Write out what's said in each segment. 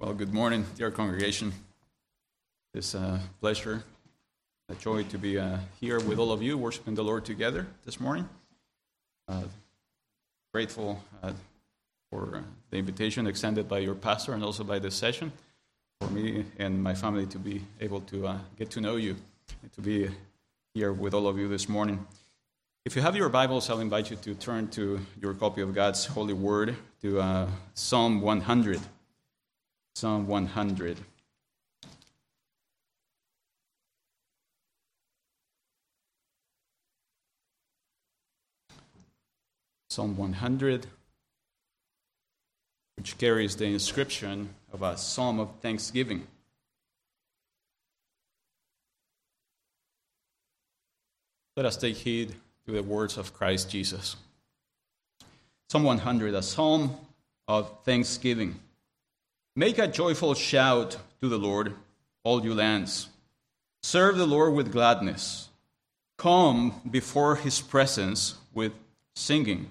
Well, good morning, dear congregation. It's a pleasure, a joy to be here with all of you, worshiping the Lord together this morning. Grateful for the invitation extended by your pastor and also by this session for me and my family to be able to get to know you and to be here with all of you this morning. If you have your Bibles, I'll invite you to turn to your copy of God's Holy Word to Psalm 100. Psalm 100. Psalm 100, which carries the inscription of a psalm of thanksgiving. Let us take heed to the words of Christ Jesus. Psalm 100, a psalm of thanksgiving. Make a joyful shout to the Lord, all you lands. Serve the Lord with gladness. Come before his presence with singing.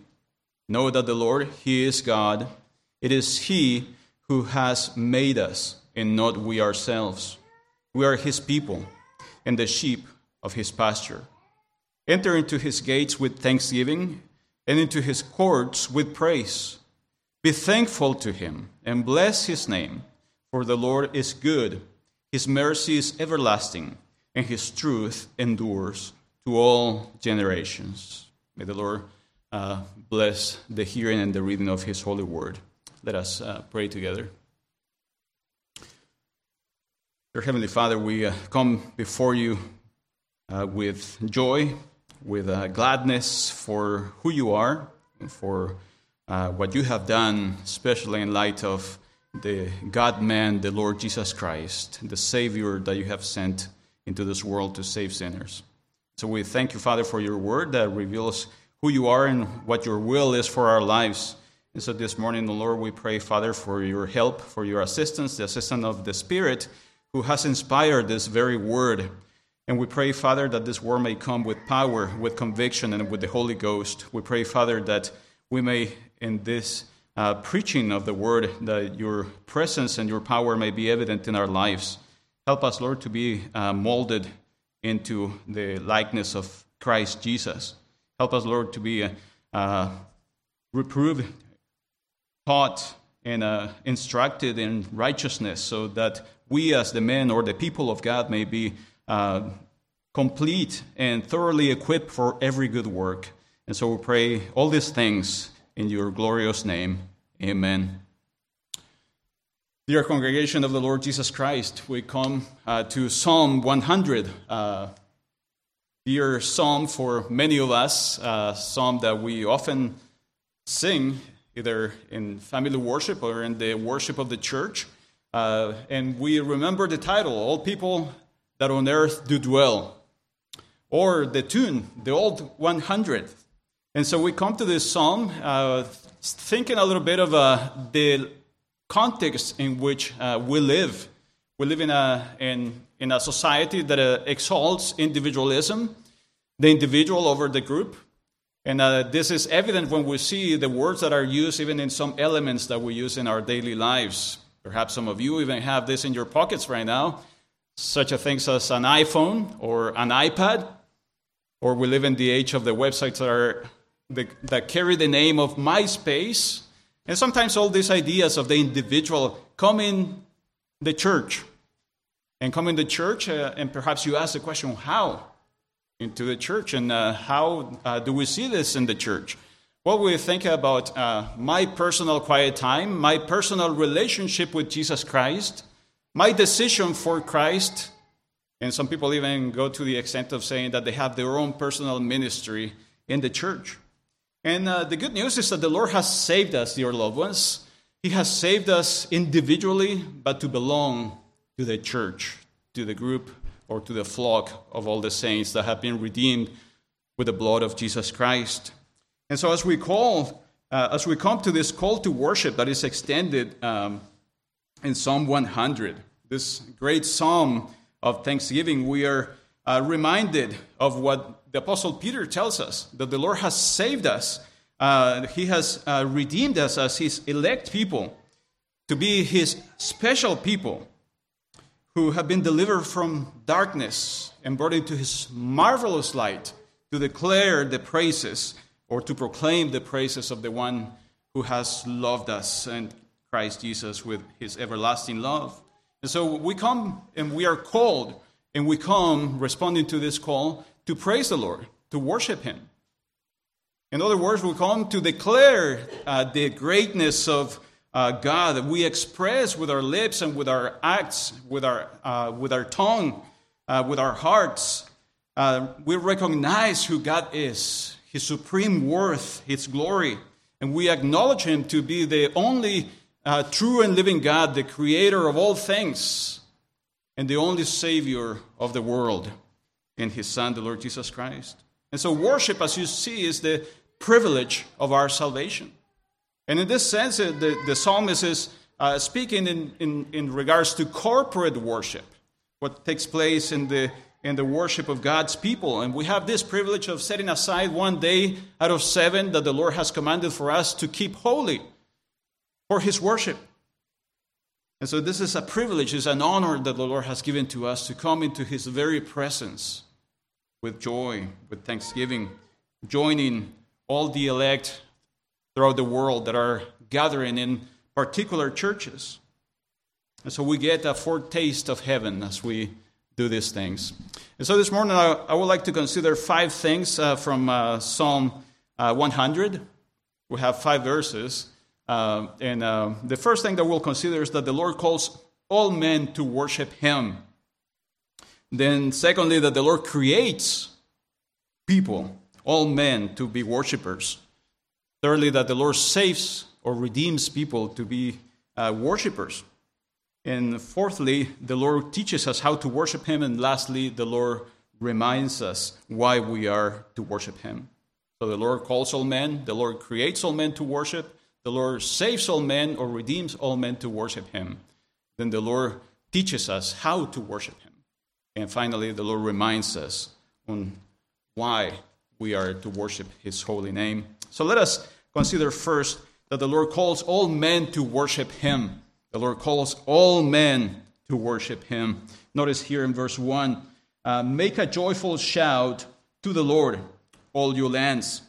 Know that the Lord, he is God. It is he who has made us, and not we ourselves. We are his people, and the sheep of his pasture. Enter into his gates with thanksgiving, and into his courts with praise. Be thankful to him and bless his name, for the Lord is good. His mercy is everlasting, and his truth endures to all generations. May the Lord bless the hearing and the reading of his holy word. Let us pray together. Dear Heavenly Father, we come before you with joy, with gladness for who you are, for what you have done, especially in light of the God-man, the Lord Jesus Christ, the Savior that you have sent into this world to save sinners. So we thank you, Father, for your word that reveals who you are and what your will is for our lives. And so this morning, the Lord, we pray, Father, for your help, for your assistance, the assistance of the Spirit who has inspired this very word. And we pray, Father, that this word may come with power, with conviction, and with the Holy Ghost. We pray, Father, that we may, in this preaching of the word, that your presence and your power may be evident in our lives. Help us, Lord, to be molded into the likeness of Christ Jesus. Help us, Lord, to be reproved, taught, and instructed in righteousness, so that we as the men or the people of God may be complete and thoroughly equipped for every good work. And so we pray all these things in your glorious name. Amen. Dear congregation of the Lord Jesus Christ, we come to Psalm 100. Dear psalm for many of us, psalm that we often sing either in family worship or in the worship of the church. And we remember the title, All People That on Earth Do Dwell, or the tune, the old 100. And so we come to this psalm thinking a little bit of the context in which we live. We live in a society that exalts individualism, the individual over the group. And this is evident when we see the words that are used even in some elements that we use in our daily lives. Perhaps some of you even have this in your pockets right now, such a things as an iPhone or an iPad. Or we live in the age of the websites that carry the name of MySpace. And sometimes all these ideas of the individual come in the church. And come in the church, and perhaps you ask the question, how? Into the church, and how do we see this in the church? Well, we think about my personal quiet time, my personal relationship with Jesus Christ, my decision for Christ. And some people even go to the extent of saying that they have their own personal ministry in the church. And the good news is that the Lord has saved us, dear loved ones. He has saved us individually, but to belong to the church, to the group, or to the flock of all the saints that have been redeemed with the blood of Jesus Christ. And so as we come to this call to worship that is extended in Psalm 100, this great psalm of thanksgiving, we are reminded of what the Apostle Peter tells us, that the Lord has saved us. He has redeemed us as his elect people. to be his special people who have been delivered from darkness and brought into his marvelous light to declare the praises or to proclaim the praises of the one who has loved us and Christ Jesus with his everlasting love. And so we come and we are called and we come responding to this call to praise the Lord, to worship him. In other words, we come to declare the greatness of God that we express with our lips and with our acts, with our tongue, with our hearts. We recognize who God is, his supreme worth, his glory, and we acknowledge him to be the only true and living God, the creator of all things, and the only Savior of the world, in his Son, the Lord Jesus Christ. And so worship, as you see, is the privilege of our salvation. And in this sense, the psalmist is speaking in regards to corporate worship, what takes place in the worship of God's people. And we have this privilege of setting aside one day out of 7 that the Lord has commanded for us to keep holy for his worship. And so this is a privilege, it's an honor that the Lord has given to us to come into his very presence with joy, with thanksgiving, joining all the elect throughout the world that are gathering in particular churches. And so we get a foretaste of heaven as we do these things. And so this morning I would like to consider 5 things from Psalm 100. We have 5 verses. And the first thing that we'll consider is that the Lord calls all men to worship him. Then secondly, that the Lord creates people, all men, to be worshipers. Thirdly, that the Lord saves or redeems people to be worshipers. And fourthly, the Lord teaches us how to worship him. And lastly, the Lord reminds us why we are to worship him. So the Lord calls all men, the Lord creates all men to worship, the Lord saves all men or redeems all men to worship him. Then the Lord teaches us how to worship him. And finally, the Lord reminds us on why we are to worship his holy name. So let us consider first that the Lord calls all men to worship him. The Lord calls all men to worship him. Notice here in verse 1, make a joyful shout to the Lord, all you lands.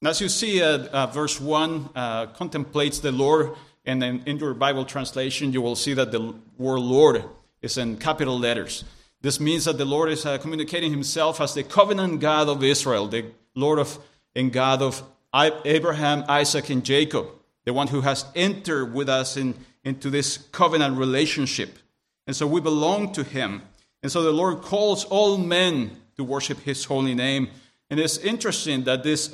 And as you see, verse 1 contemplates the Lord, and then in your Bible translation, you will see that the word Lord is in capital letters. This means that the Lord is communicating himself as the covenant God of Israel, the Lord and God of Abraham, Isaac, and Jacob, the one who has entered with us into this covenant relationship. And so we belong to him. And so the Lord calls all men to worship his holy name. And it's interesting that this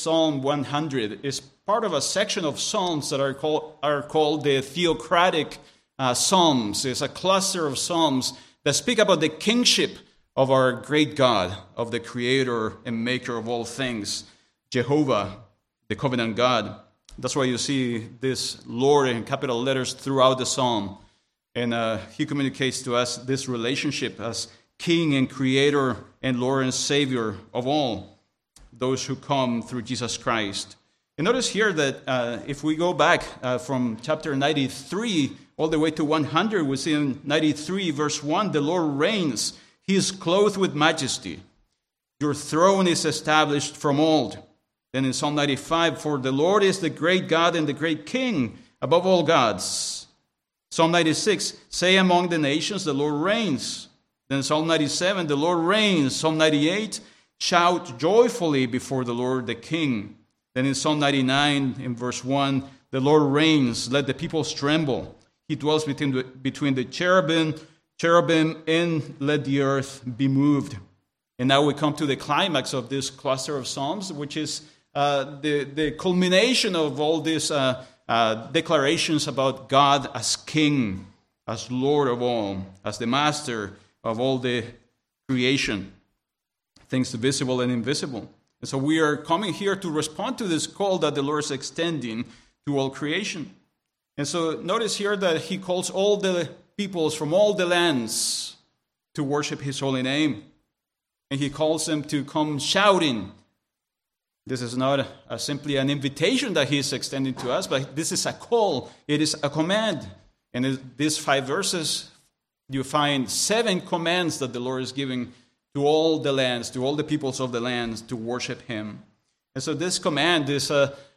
Psalm 100 is part of a section of psalms that are called the theocratic psalms. It's a cluster of psalms that speak about the kingship of our great God, of the creator and maker of all things, Jehovah, the covenant God. That's why you see this Lord in capital letters throughout the psalm. And he communicates to us this relationship as King and creator and Lord and Savior of all those who come through Jesus Christ. And notice here that if we go back from chapter 93 all the way to 100, we see in 93 verse 1, the Lord reigns. He is clothed with majesty. Your throne is established from old. Then in Psalm 95, for the Lord is the great God and the great King above all gods. Psalm 96, say among the nations, the Lord reigns. Then Psalm 97, the Lord reigns. Psalm 98, shout joyfully before the Lord, the King. Then in Psalm 99, in verse 1, the Lord reigns. Let the peoples tremble. He dwells between the cherubim, and let the earth be moved. And now we come to the climax of this cluster of psalms, which is the culmination of all these declarations about God as King, as Lord of all, as the Master of all the creation, things visible and invisible. And so we are coming here to respond to this call that the Lord is extending to all creation. And so notice here that he calls all the peoples from all the lands to worship his holy name. And he calls them to come shouting This is not simply an invitation that he is extending to us, but this is a call. It is a command. And in these 5 verses, you find 7 commands that the Lord is giving to all the lands, to all the peoples of the lands, to worship him. And so this command is,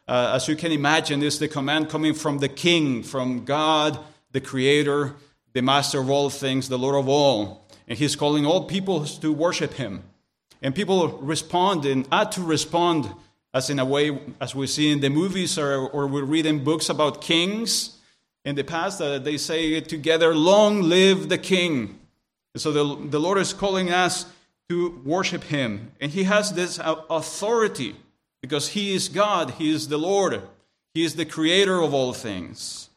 as you can imagine, is the command coming from the King, from God, the Creator, the Master of all things, the Lord of all. And he's calling all peoples to worship him. And people respond and ought to respond as in a way as we see in the movies or we read in books about kings in the past that they say together, "Long live the King." And so the Lord is calling us to worship him. And he has this authority because he is God, he is the Lord, he is the creator of all things.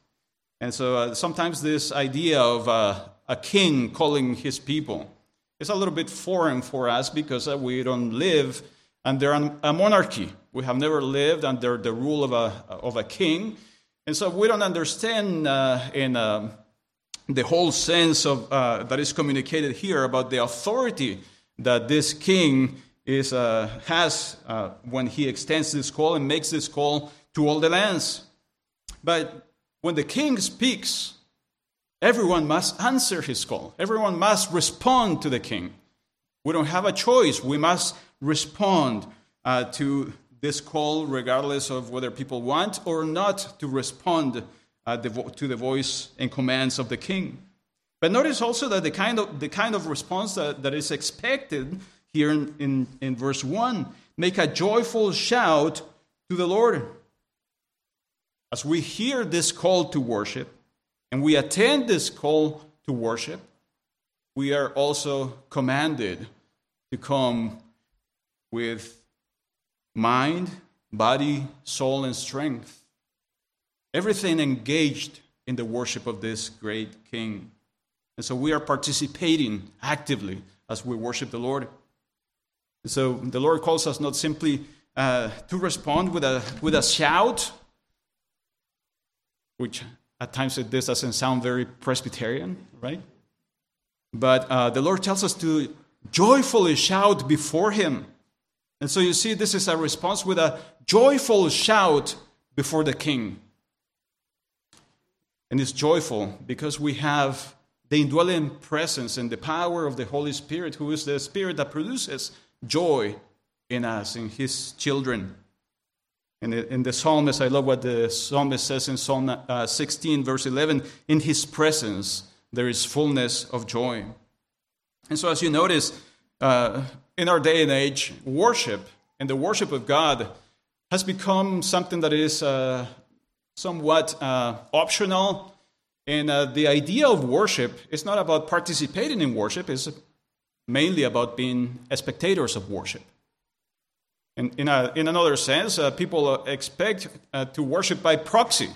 And so sometimes this idea of a king calling his people is a little bit foreign for us because we don't live under a monarchy. We have never lived under the rule of a king. And so we don't understand the whole sense of that is communicated here about the authority that this king is has when he extends this call and makes this call to all the lands. But when the king speaks, everyone must answer his call. Everyone must respond to the king. We don't have a choice. We must respond to this call regardless of whether people want or not to respond to the voice and commands of the king. But notice also that the kind of response that is expected here in verse 1, make a joyful shout to the Lord. As we hear this call to worship and we attend this call to worship, we are also commanded to come with mind, body, soul, and strength. Everything engaged in the worship of this great King. And so we are participating actively as we worship the Lord. And so the Lord calls us not simply to respond with a shout, which at times this doesn't sound very Presbyterian, right? But the Lord tells us to joyfully shout before him. And so you see this is a response with a joyful shout before the King. And it's joyful because we have the indwelling presence and the power of the Holy Spirit, who is the Spirit that produces joy in us, in his children. And in the psalmist, I love what the psalmist says in Psalm 16, verse 11, in his presence there is fullness of joy. And so as you notice, in our day and age, worship and the worship of God has become something that is somewhat optional. And the idea of worship is not about participating in worship. It's mainly about being spectators of worship. And in another sense, people expect to worship by proxy.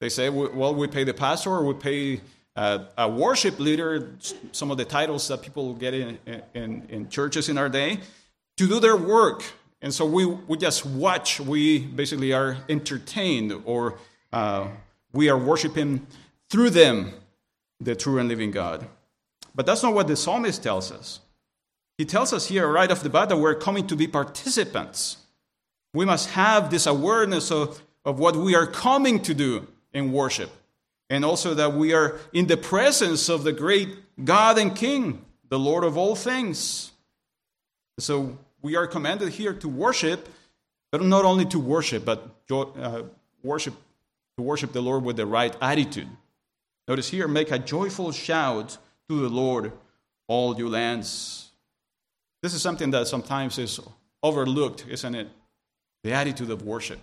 They say, well, we pay the pastor, or we pay a worship leader, some of the titles that people get in churches in our day, to do their work. And so we just watch. We basically are entertained, or we are worshiping through them the true and living God. But that's not what the psalmist tells us. He tells us here right off the bat that we're coming to be participants. We must have this awareness of what we are coming to do in worship. And also that we are in the presence of the great God and King, the Lord of all things. So we are commanded here to worship, but not only to worship, but to worship the Lord with the right attitude. Notice here, make a joyful shout to the Lord, all you lands. This is something that sometimes is overlooked, isn't it? The attitude of worship,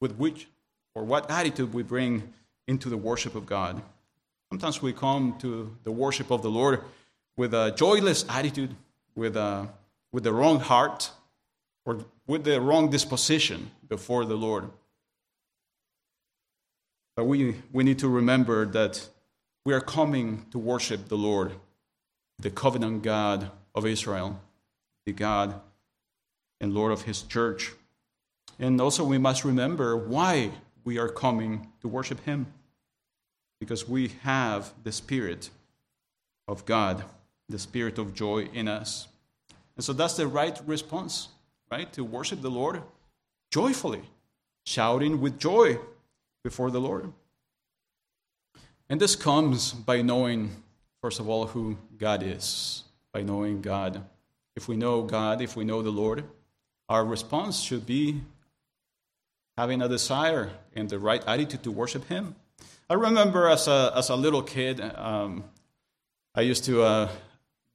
with which or what attitude we bring into the worship of God. Sometimes we come to the worship of the Lord with a joyless attitude, with the wrong heart, or with the wrong disposition before the Lord. But we need to remember that we are coming to worship the Lord, the covenant God of Israel, the God and Lord of his church. And also we must remember why we are coming to worship him. Because we have the Spirit of God, the Spirit of joy in us. And so that's the right response. right? To worship the Lord joyfully, shouting with joy before the Lord. And this comes by knowing, first of all, who God is, by knowing God. If we know God, if we know the Lord, our response should be having a desire and the right attitude to worship Him. I remember as a little kid, I used to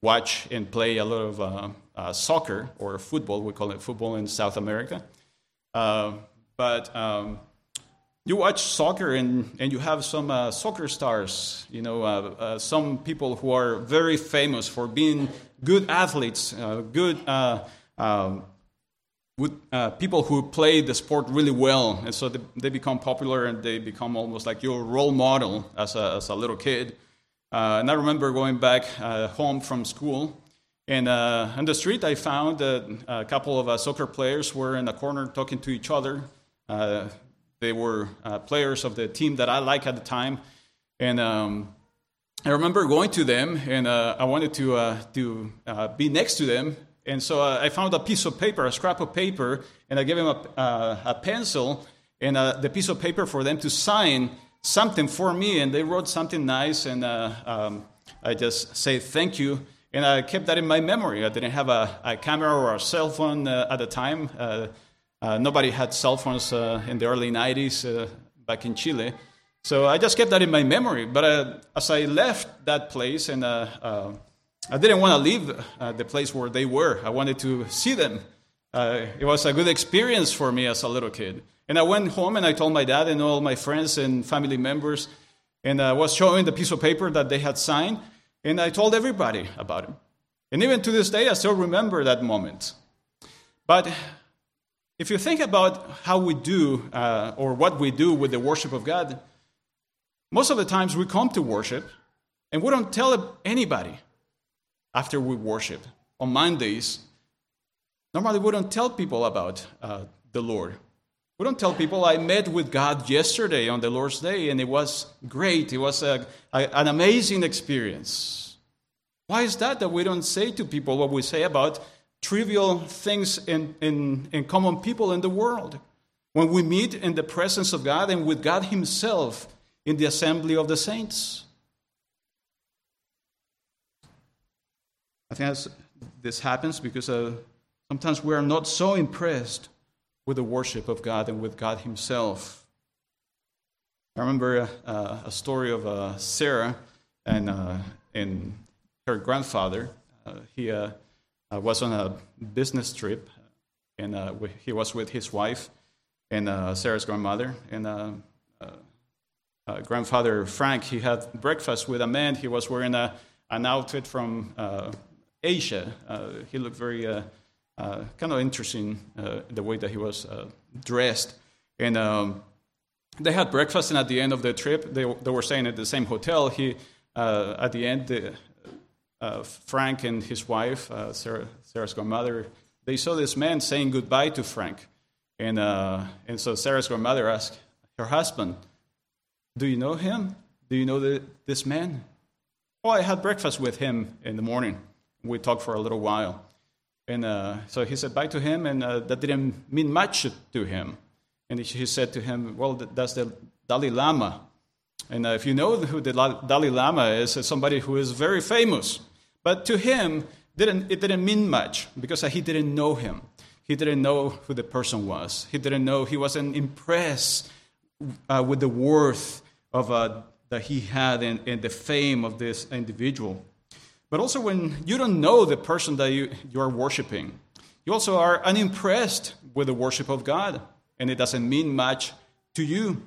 watch and play a lot of soccer or football. We call it football in South America. You watch soccer and you have some soccer stars, you know, some people who are very famous for being good athletes, people who play the sport really well. And so they become popular and they become almost like your role model as a little kid. And I remember going back home from school, and on the street I found that a couple of soccer players were in a corner talking to each other. They were players of the team that I liked at the time, and I remember going to them, and I wanted to be next to them. And so I found a piece of paper, a scrap of paper, and I gave them a pencil and the piece of paper for them to sign something for me. And they wrote something nice, and I just say thank you. And I kept that in my memory. I didn't have a camera or a cell phone at the time. Nobody had cell phones in the early 90s back in Chile. So I just kept that in my memory. But as I left that place, and I didn't want to leave the place where they were. I wanted to see them. It was a good experience for me as a little kid. And I went home and I told my dad and all my friends and family members, and I was showing the piece of paper that they had signed, and I told everybody about it. And even to this day, I still remember that moment. But if you think about how we do or what we do with the worship of God, most of the times we come to worship and we don't tell anybody after we worship. On Mondays, normally we don't tell people about the Lord. We don't tell people, I met with God yesterday on the Lord's Day and it was great. It was an amazing experience. Why is that we don't say to people what we say about trivial things in common people in the world? When we meet in the presence of God and with God Himself in the assembly of the saints. I think this happens because sometimes we are not so impressed with the worship of God and with God Himself. I remember a story of Sarah and her grandfather. I was on a business trip, and he was with his wife and Sarah's grandmother. And grandfather Frank, he had breakfast with a man. He was wearing an outfit from Asia. He looked very kind of interesting, the way that he was dressed. And they had breakfast, and at the end of the trip, they were staying at the same hotel. At the end, Frank and his wife, Sarah's grandmother, they saw this man saying goodbye to Frank. And so Sarah's grandmother asked her husband, "Do you know him? Do you know this man?" "Oh, I had breakfast with him in the morning. We talked for a little while." And so he said bye to him, and that didn't mean much to him. And she said to him, "Well, that's the Dalai Lama." And if you know who the Dalai Lama is, it's somebody who is very famous. But to him, it didn't mean much because he didn't know him. He didn't know who the person was. He wasn't impressed with the worth of that he had and the fame of this individual. But also when you don't know the person that you are worshiping, you also are unimpressed with the worship of God, and it doesn't mean much to you.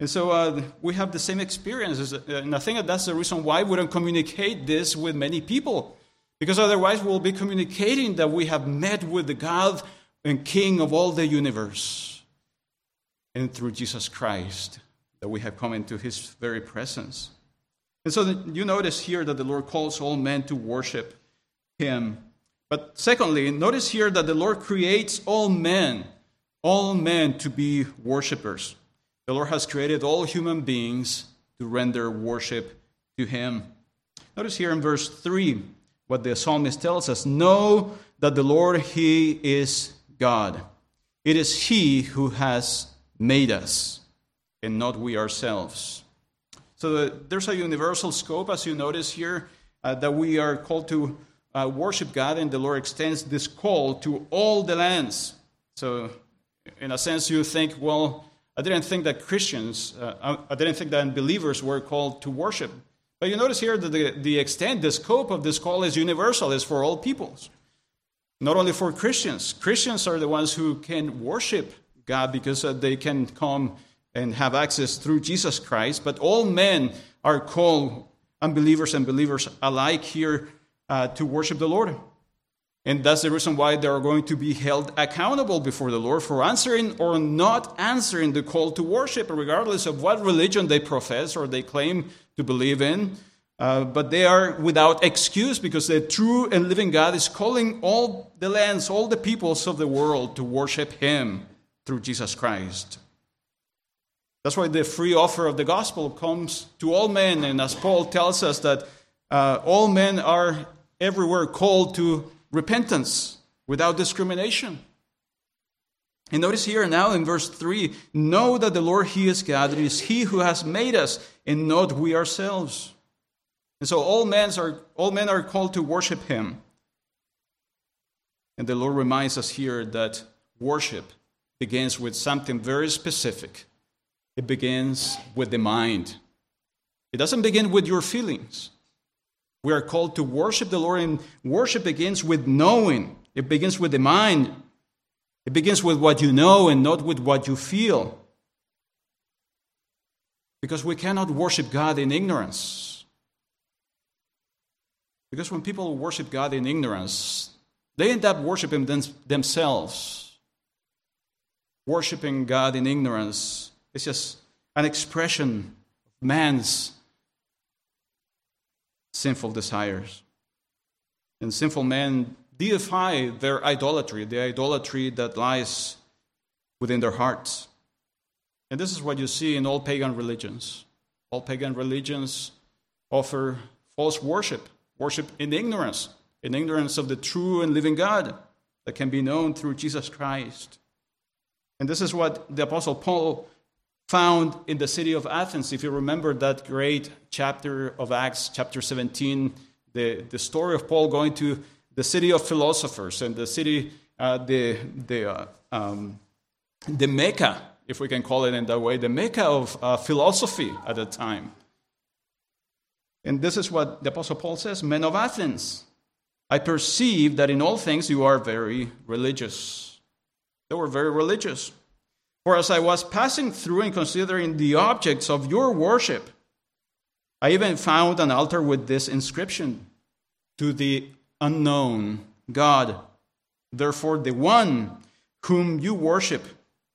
And so we have the same experiences, and I think that's the reason why we don't communicate this with many people, because otherwise we'll be communicating that we have met with the God and King of all the universe, and through Jesus Christ, that we have come into His very presence. And so you notice here that the Lord calls all men to worship Him. But secondly, notice here that the Lord creates all men to be worshipers. The Lord has created all human beings to render worship to Him. Notice here in verse 3 what the psalmist tells us. Know that the Lord, He is God. It is He who has made us, and not we ourselves. So there's a universal scope, as you notice here, that we are called to worship God, and the Lord extends this call to all the lands. So in a sense, you think, well, I didn't think that unbelievers were called to worship. But you notice here that the extent, the scope of this call is universal, is for all peoples. Not only for Christians. Christians are the ones who can worship God because they can come and have access through Jesus Christ. But all men are called, unbelievers and believers alike here, to worship the Lord. And that's the reason why they are going to be held accountable before the Lord for answering or not answering the call to worship, regardless of what religion they profess or they claim to believe in. But they are without excuse because the true and living God is calling all the lands, all the peoples of the world to worship Him through Jesus Christ. That's why the free offer of the gospel comes to all men. And as Paul tells us that all men are everywhere called to repentance without discrimination. And notice here now in verse 3, know that the Lord, He is God. It is He who has made us and not we ourselves. And so all men are called to worship Him. And the Lord reminds us here that worship begins with something very specific. It begins with the mind. It doesn't begin with your feelings. We are called to worship the Lord, and worship begins with knowing. It begins with the mind. It begins with what you know and not with what you feel. Because we cannot worship God in ignorance. Because when people worship God in ignorance, they end up worshiping themselves. Worshiping God in ignorance is just an expression of man's sinful desires. And sinful men deify their idolatry, the idolatry that lies within their hearts. And this is what you see in all pagan religions. All pagan religions offer false worship, worship in ignorance of the true and living God that can be known through Jesus Christ. And this is what the Apostle Paul found in the city of Athens. If you remember that great chapter of Acts, chapter 17, the story of Paul going to the city of philosophers and the city, the Mecca, if we can call it in that way, the Mecca of philosophy at the time. And this is what the Apostle Paul says, men of Athens, I perceive that in all things you are very religious. They were very religious. For as I was passing through and considering the objects of your worship, I even found an altar with this inscription, to the unknown God. Therefore, the one whom you worship,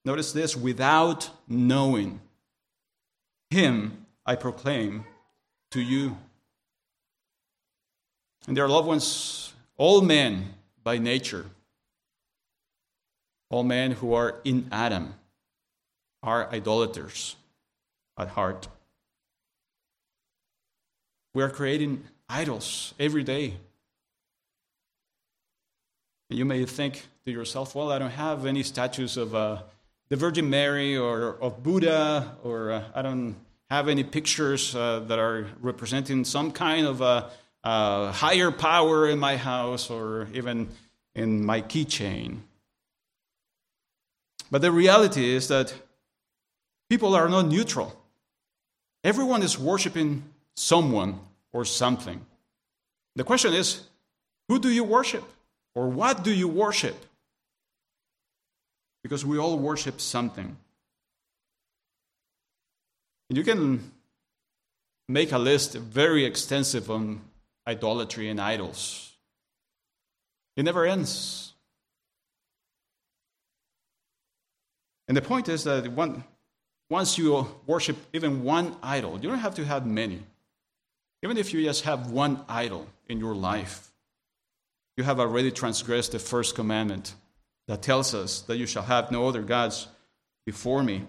notice this, without knowing, Him I proclaim to you. And their loved ones, all men by nature, all men who are in Adam, are idolaters at heart. We are creating idols every day. And you may think to yourself, well, I don't have any statues of the Virgin Mary or of Buddha, or I don't have any pictures that are representing some kind of a higher power in my house or even in my keychain. But the reality is that people are not neutral. Everyone is worshiping someone or something. The question is, who do you worship? Or what do you worship? Because we all worship something. And you can make a list very extensive on idolatry and idols. It never ends. And the point is that once you worship even one idol, you don't have to have many. Even if you just have one idol in your life, you have already transgressed the first commandment that tells us that you shall have no other gods before me.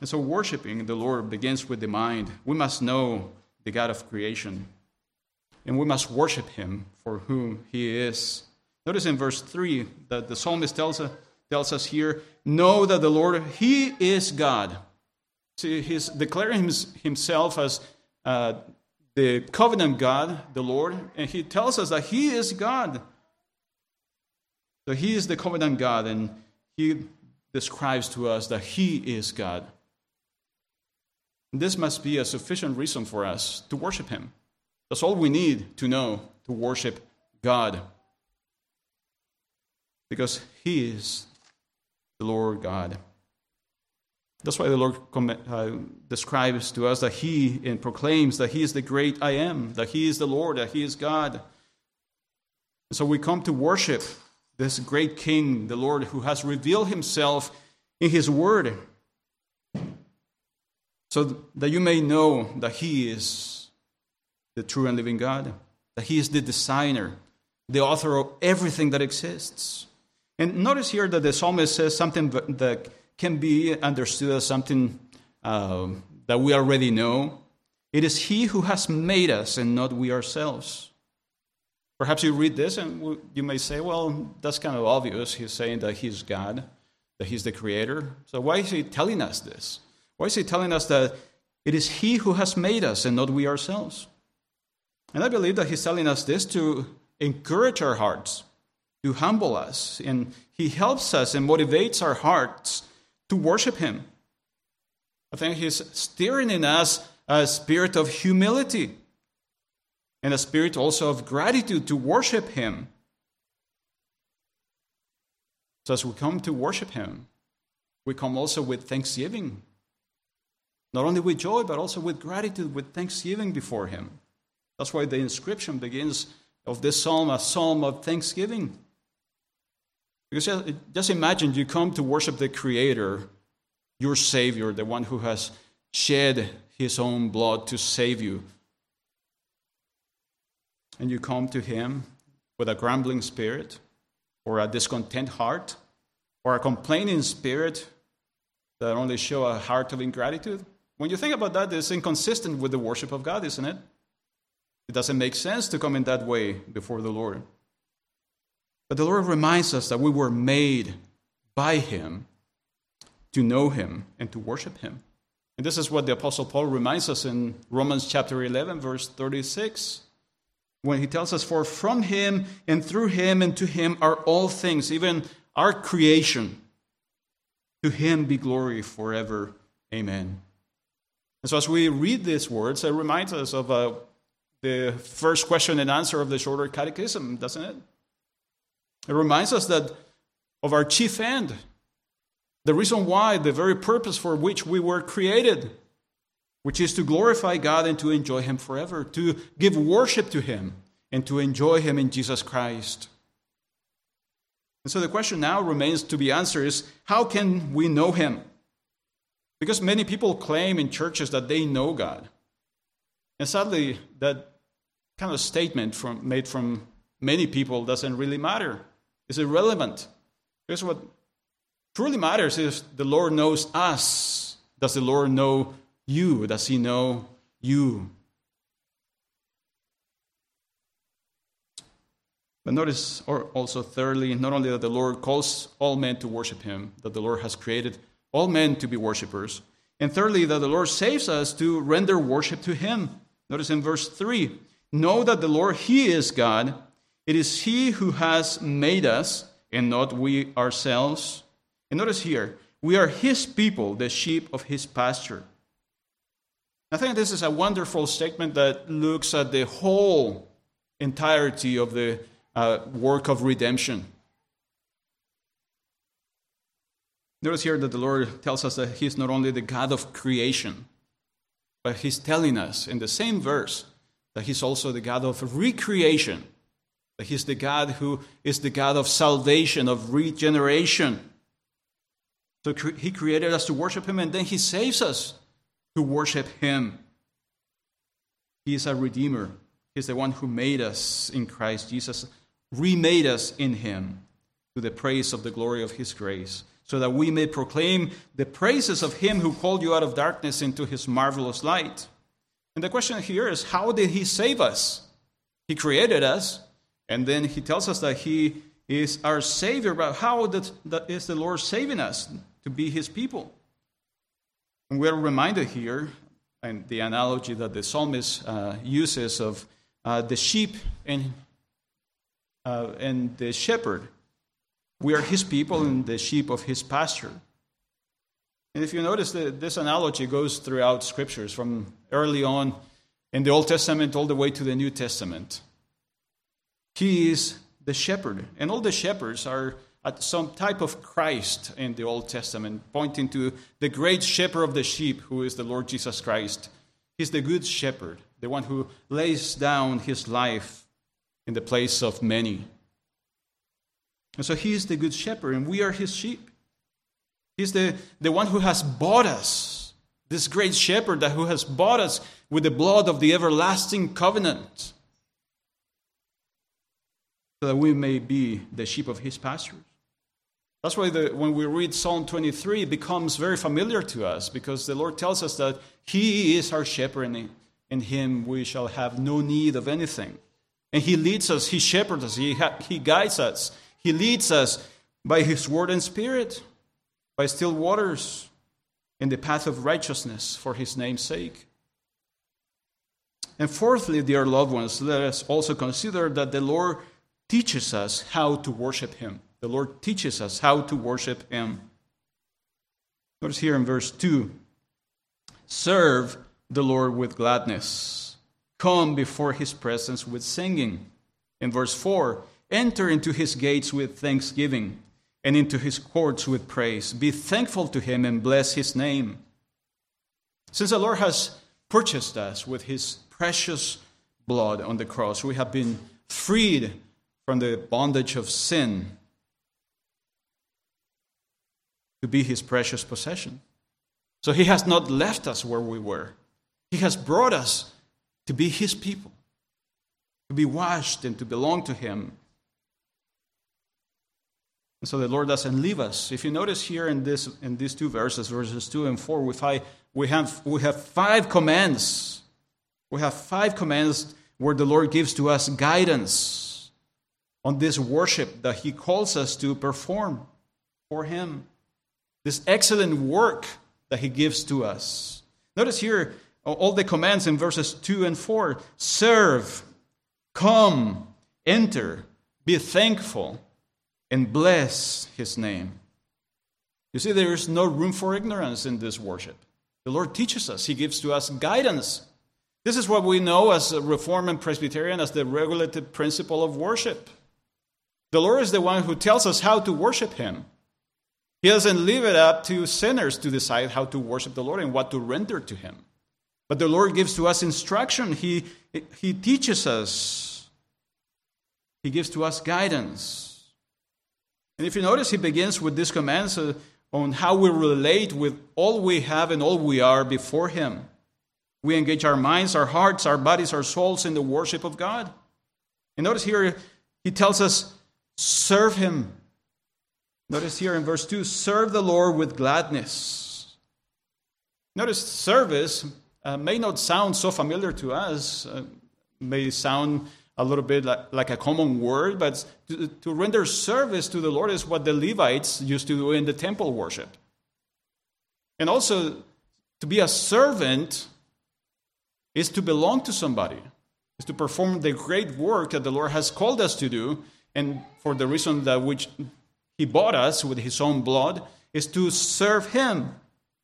And so worshiping the Lord begins with the mind. We must know the God of creation, and we must worship Him for whom He is. Notice in verse 3 that the psalmist tells us here, know that the Lord, He is God. See, He's declaring Himself as the covenant God, the Lord, and He tells us that He is God. So He is the covenant God, and He describes to us that He is God. And this must be a sufficient reason for us to worship Him. That's all we need to know to worship God. Because He is the Lord God. That's why the Lord describes to us that He and proclaims that He is the great I am, that He is the Lord, that He is God. And so we come to worship this great King, the Lord, who has revealed Himself in His Word, so that you may know that He is the true and living God, that He is the designer, the author of everything that exists. And notice here that the psalmist says something that can be understood as something that we already know. It is He who has made us and not we ourselves. Perhaps you read this and you may say, well, that's kind of obvious. He's saying that He's God, that He's the Creator. So why is He telling us this? Why is He telling us that it is He who has made us and not we ourselves? And I believe that He's telling us this to encourage our hearts, to humble us. And He helps us and motivates our hearts to worship Him. I think He's stirring in us a spirit of humility and a spirit also of gratitude to worship Him. So as we come to worship Him, we come also with thanksgiving. Not only with joy, but also with gratitude, with thanksgiving before Him. That's why the inscription begins of this psalm, a psalm of thanksgiving. Because just imagine you come to worship the Creator, your Savior, the one who has shed His own blood to save you. And you come to Him with a grumbling spirit, or a discontent heart, or a complaining spirit that only show a heart of ingratitude. When you think about that, it's inconsistent with the worship of God, isn't it? It doesn't make sense to come in that way before the Lord. But the Lord reminds us that we were made by Him to know Him and to worship Him. And this is what the Apostle Paul reminds us in Romans chapter 11, verse 36, when he tells us, for from Him and through Him and to Him are all things, even our creation. To Him be glory forever. Amen. And so as we read these words, it reminds us of the first question and answer of the Shorter Catechism, doesn't it? It reminds us that of our chief end, the reason why, the very purpose for which we were created, which is to glorify God and to enjoy Him forever, to give worship to Him and to enjoy Him in Jesus Christ. And so the question now remains to be answered is, how can we know Him? Because many people claim in churches that they know God. And sadly, that kind of statement made from many people doesn't really matter. It's irrelevant. Because what truly matters is the Lord knows us. Does the Lord know you? Does He know you? But notice, or also thirdly, not only that the Lord calls all men to worship Him, that the Lord has created all men to be worshipers. And thirdly, that the Lord saves us to render worship to Him. Notice in verse 3, know that the Lord, He is God. It is He who has made us and not we ourselves. And notice here, we are His people, the sheep of His pasture. I think this is a wonderful statement that looks at the whole entirety of the work of redemption. Notice here that the Lord tells us that He's not only the God of creation, but He's telling us in the same verse that He's also the God of recreation, that He's the God who is the God of salvation, of regeneration. So He created us to worship Him, and then He saves us to worship Him. He is a Redeemer. He's the one who made us in Christ Jesus, remade us in Him to the praise of the glory of His grace, so that we may proclaim the praises of Him who called you out of darkness into His marvelous light. And the question here is, how did He save us? He created us, and then He tells us that He is our Savior, but how that is the Lord saving us to be His people? And we are reminded here, and the analogy that the psalmist uses of the sheep and the shepherd. We are His people and the sheep of His pasture. And if you notice, this analogy goes throughout Scriptures, from early on in the Old Testament all the way to the New Testament. He is the shepherd. And all the shepherds are at some type of Christ in the Old Testament, pointing to the great shepherd of the sheep, who is the Lord Jesus Christ. He's the good shepherd, the one who lays down His life in the place of many. And so He is the good shepherd, and we are His sheep. He's the one who has bought us, this great shepherd who has bought us with the blood of the everlasting covenant, so that we may be the sheep of His pastures. That's why when we read Psalm 23, it becomes very familiar to us, because the Lord tells us that He is our shepherd, and in Him we shall have no need of anything. And He leads us, He shepherds us, He guides us, He leads us by His word and Spirit, by still waters, in the path of righteousness for His name's sake. And fourthly, dear loved ones, let us also consider that the Lord teaches us how to worship Him. The Lord teaches us how to worship Him. Notice here in verse 2, serve the Lord with gladness. Come before His presence with singing. In verse 4, enter into His gates with thanksgiving, and into His courts with praise. Be thankful to Him and bless His name. Since the Lord has purchased us with His precious blood on the cross, we have been freed from the bondage of sin to be His precious possession. So He has not left us where we were. He has brought us to be His people, to be washed and to belong to Him. And so the Lord doesn't leave us. If you notice here in these two verses, verses 2 and 4, we have 5 commands. We have 5 commands where the Lord gives to us guidance on this worship that He calls us to perform for Him, this excellent work that He gives to us. Notice here all the commands in verses 2 and 4. Serve, come, enter, be thankful, and bless His name. You see, there is no room for ignorance in this worship. The Lord teaches us. He gives to us guidance. This is what we know as a Reformed and Presbyterian as the regulative principle of worship. The Lord is the one who tells us how to worship Him. He doesn't leave it up to sinners to decide how to worship the Lord and what to render to Him. But the Lord gives to us instruction. He teaches us. He gives to us guidance. And if you notice, He begins with these commands on how we relate with all we have and all we are before Him. We engage our minds, our hearts, our bodies, our souls in the worship of God. And notice here, He tells us, serve Him. Notice here in verse 2, serve the Lord with gladness. Notice service may not sound so familiar to us, may sound a little bit like a common word, but to render service to the Lord is what the Levites used to do in the temple worship. And also, to be a servant is to belong to somebody, is to perform the great work that the Lord has called us to do, and for the reason that which He bought us with His own blood, is to serve Him,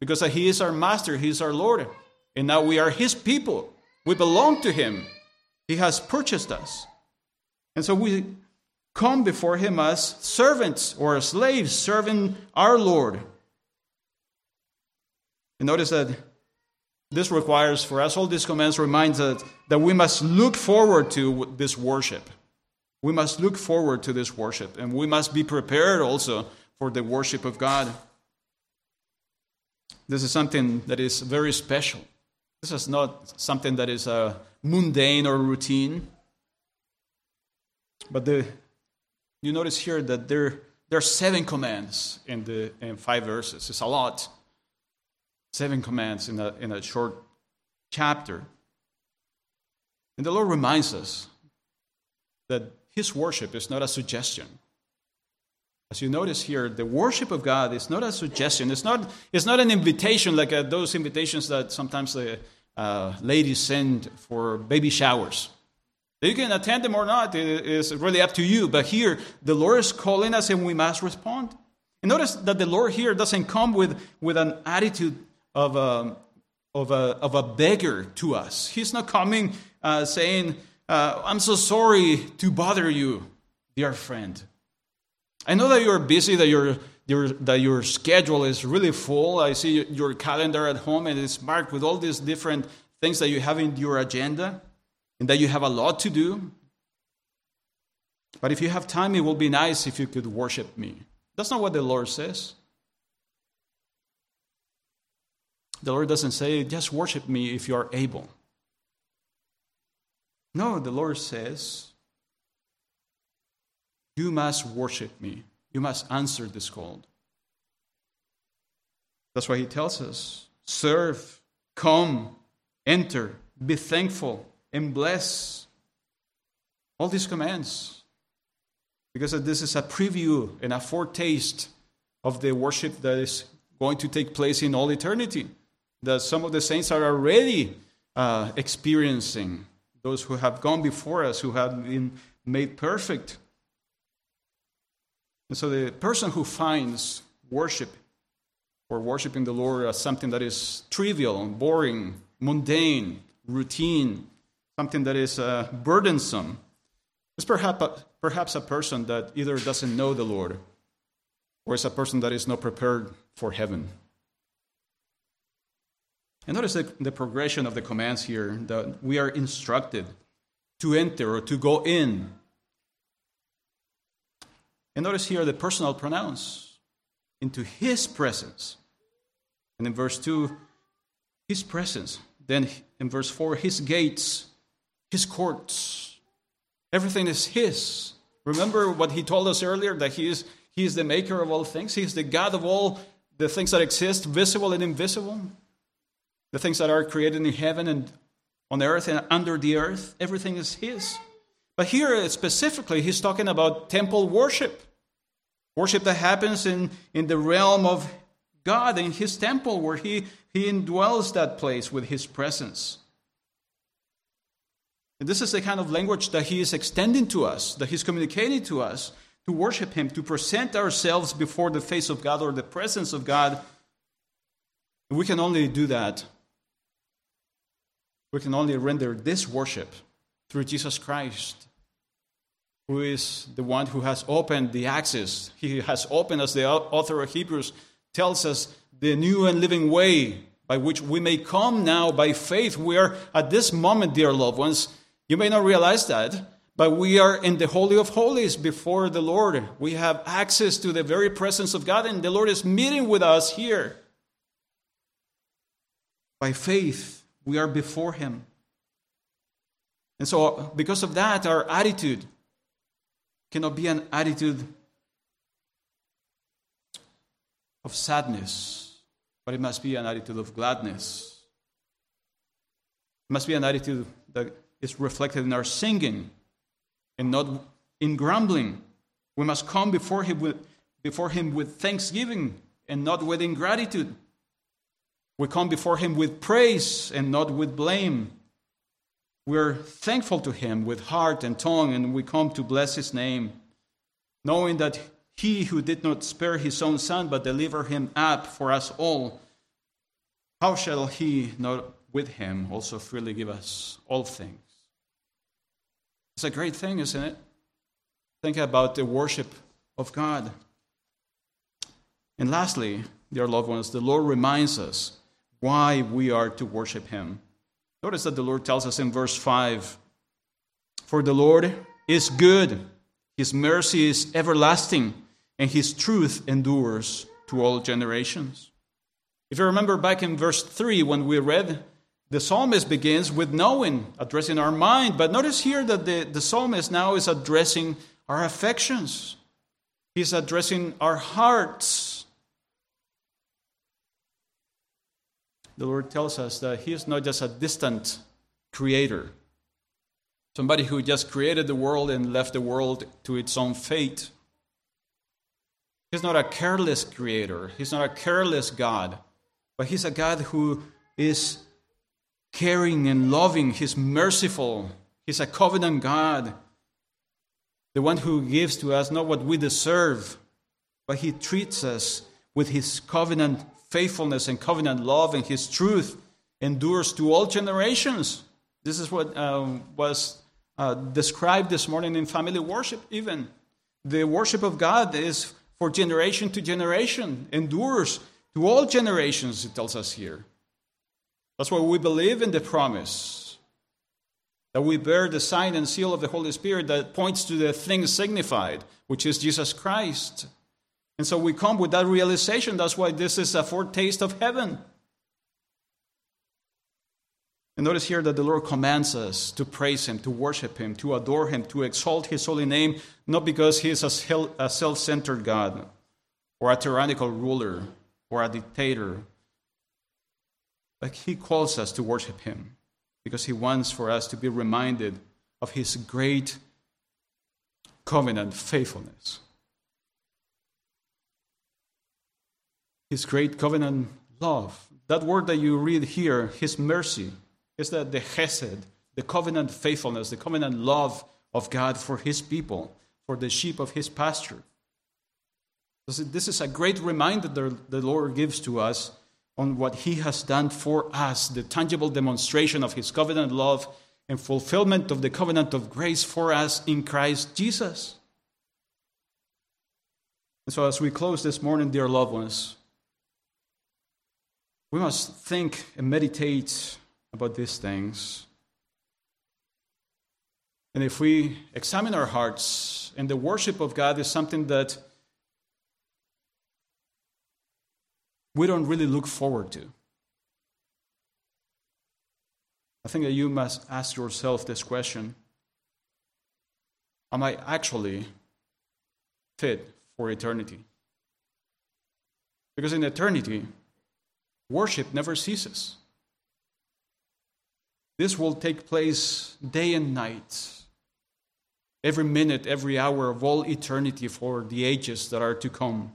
because He is our master, He is our Lord, and now we are His people. We belong to Him. He has purchased us. And so we come before Him as servants or as slaves serving our Lord. And notice that this requires for us, all these commands reminds us that we must look forward to this worship. We must look forward to this worship, and we must be prepared also for the worship of God. This is something that is very special. This is not something that is a mundane or routine. But you notice here that there are 7 commands in 5 verses. It's a lot. 7 commands in a short chapter. And the Lord reminds us that His worship is not a suggestion. As you notice here, the worship of God is not a suggestion. It's not an invitation like those invitations that sometimes the ladies send for baby showers. You can attend them or not. It is really up to you. But here, the Lord is calling us and we must respond. And notice that the Lord here doesn't come with an attitude of a beggar to us. He's not coming saying, I'm so sorry to bother you, dear friend. I know that you're busy, that your schedule is really full. I see your calendar at home, and it's marked with all these different things that you have in your agenda, and that you have a lot to do. But if you have time, it will be nice if you could worship me. That's not what the Lord says. The Lord doesn't say, just worship me if you are able. No, the Lord says, you must worship me. You must answer this call. That's why he tells us, serve, come, enter, be thankful, and bless. All these commands. Because this is a preview and a foretaste of the worship that is going to take place in all eternity, that some of the saints are already experiencing. Those who have gone before us, who have been made perfect. And so the person who finds worship or worshiping the Lord as something that is trivial, boring, mundane, routine, something that is burdensome, is perhaps a person that either doesn't know the Lord or is a person that is not prepared for heaven. And notice the progression of the commands here, that we are instructed to enter or to go in. And notice here the personal pronouns, into his presence. And in verse 2, his presence. Then in verse 4, his gates, his courts. Everything is his. Remember what he told us earlier, that he is the maker of all things. He is the God of all the things that exist, visible and invisible. The things that are created in heaven and on earth and under the earth. Everything is his. But here, specifically, he's talking about temple worship. Worship that happens in the realm of God, in his temple, where he indwells that place with his presence. And this is the kind of language that he is extending to us, that he's communicating to us, to worship him, to present ourselves before the face of God or the presence of God. And we can only do that. We can only render this worship through Jesus Christ, who is the one who has opened the access. He has opened, as the author of Hebrews tells us, the new and living way by which we may come now by faith. We are at this moment, dear loved ones, you may not realize that, but we are in the Holy of Holies before the Lord. We have access to the very presence of God, and the Lord is meeting with us here. By faith, we are before him. And so because of that, our attitude cannot be an attitude of sadness, but it must be an attitude of gladness. It must be an attitude that is reflected in our singing and not in grumbling. We must come before him with thanksgiving and not with ingratitude. We come before him with praise and not with blame. We're thankful to him with heart and tongue, and we come to bless his name, knowing that he who did not spare his own son but delivered him up for us all, how shall he not with him also freely give us all things? It's a great thing, isn't it? Think about the worship of God. And lastly, dear loved ones, the Lord reminds us why we are to worship him. Notice that the Lord tells us in verse 5, for the Lord is good, his mercy is everlasting, and his truth endures to all generations. If you remember back in verse 3 when we read, the psalmist begins with knowing, addressing our mind. But notice here that the psalmist now is addressing our affections. He's addressing our hearts. The Lord tells us that he is not just a distant creator, somebody who just created the world and left the world to its own fate. He's not a careless creator. He's not a careless God. But he's a God who is caring and loving. He's merciful. He's a covenant God. The one who gives to us not what we deserve, but he treats us with his covenant faithfulness and covenant love, and his truth endures to all generations. This is what was described this morning in family worship even. The worship of God is for generation to generation, endures to all generations, it tells us here. That's why we believe in the promise that we bear the sign and seal of the Holy Spirit that points to the thing signified, which is Jesus Christ. And so we come with that realization. That's why this is a foretaste of heaven. And notice here that the Lord commands us to praise him, to worship him, to adore him, to exalt his holy name, not because he is a self-centered God or a tyrannical ruler or a dictator, but he calls us to worship him because he wants for us to be reminded of his great covenant faithfulness, his great covenant love. That word that you read here, his mercy, is that the chesed, the covenant faithfulness, the covenant love of God for his people, for the sheep of his pasture. This is a great reminder that the Lord gives to us on what he has done for us, the tangible demonstration of his covenant love and fulfillment of the covenant of grace for us in Christ Jesus. And so as we close this morning, dear loved ones, we must think and meditate about these things. And if we examine our hearts, and the worship of God is something that we don't really look forward to, I think that you must ask yourself this question: am I actually fit for eternity? Because in eternity, worship never ceases. This will take place day and night, every minute, every hour of all eternity for the ages that are to come.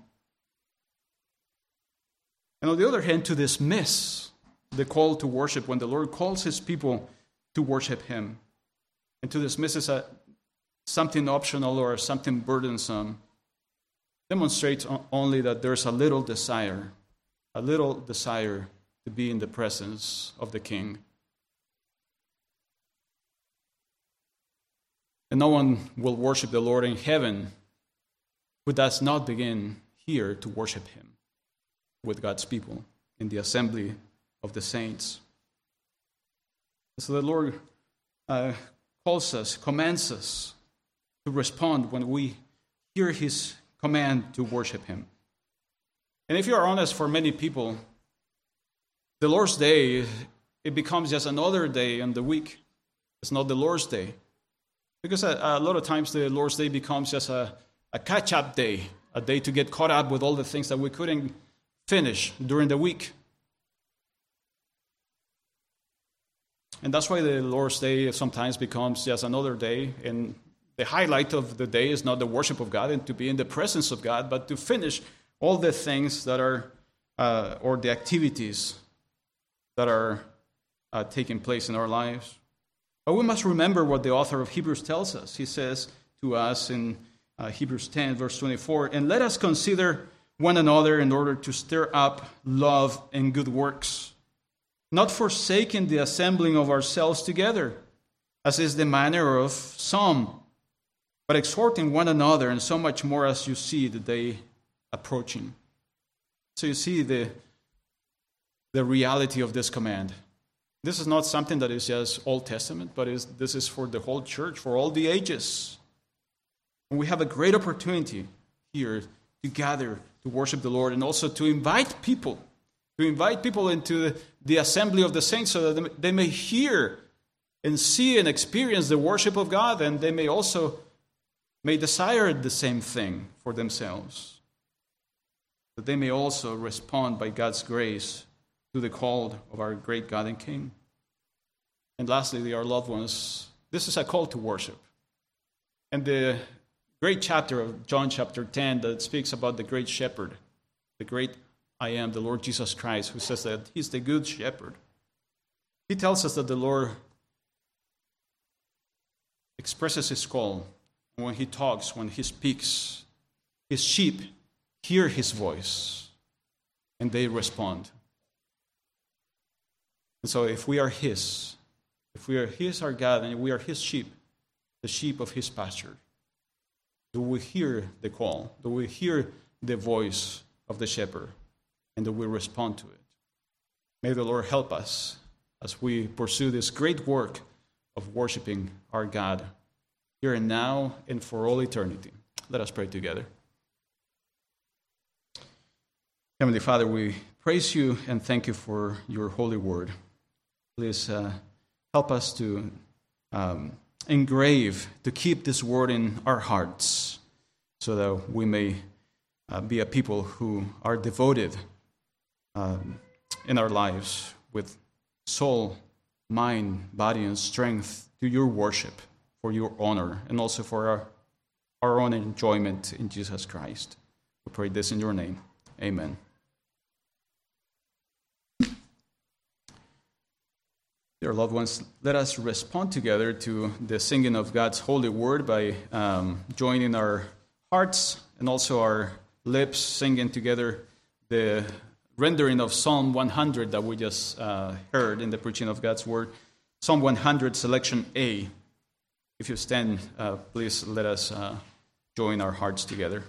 And on the other hand, to dismiss the call to worship when the Lord calls his people to worship him, and to dismiss as something optional or something burdensome, demonstrates only that there's a little desire to be in the presence of the King. And no one will worship the Lord in heaven who does not begin here to worship him with God's people in the assembly of the saints. So the Lord calls us, commands us to respond when we hear his command to worship him. And if you are honest, for many people, the Lord's Day, it becomes just another day in the week. It's not the Lord's Day. Because a lot of times the Lord's Day becomes just a catch-up day, a day to get caught up with all the things that we couldn't finish during the week. And that's why the Lord's Day sometimes becomes just another day. And the highlight of the day is not the worship of God and to be in the presence of God, but to finish all the things that are, or the activities that are taking place in our lives. But we must remember what the author of Hebrews tells us. He says to us in Hebrews 10, verse 24, "And let us consider one another in order to stir up love and good works, not forsaking the assembling of ourselves together, as is the manner of some, but exhorting one another, and so much more as you see the day approaching." So you see the reality of this command. This is not something that is just Old Testament, but this is for the whole church, for all the ages. And we have a great opportunity here to gather, to worship the Lord, and also to invite people into the assembly of the saints so that they may hear and see and experience the worship of God, and they may also desire the same thing for themselves, that they may also respond by God's grace to the call of our great God and King. And lastly, our loved ones, this is a call to worship. And the great chapter of John chapter 10 that speaks about the great shepherd, the great I am, the Lord Jesus Christ, who says that he's the good shepherd. He tells us that the Lord expresses his call when he talks, when he speaks. His sheep hear his voice and they respond. And so if we are his, our God, and we are his sheep, the sheep of his pasture, do we hear the call? Do we hear the voice of the shepherd? And do we respond to it? May the Lord help us as we pursue this great work of worshiping our God here and now and for all eternity. Let us pray together. Heavenly Father, we praise you and thank you for your holy word. Please help us to keep this word in our hearts so that we may be a people who are devoted in our lives with soul, mind, body, and strength to your worship, for your honor, and also for our own enjoyment in Jesus Christ. We pray this in your name. Amen. Dear loved ones, let us respond together to the singing of God's holy word by joining our hearts and also our lips, singing together the rendering of Psalm 100 that we just heard in the preaching of God's word. Psalm 100, selection A. If you stand, please let us join our hearts together.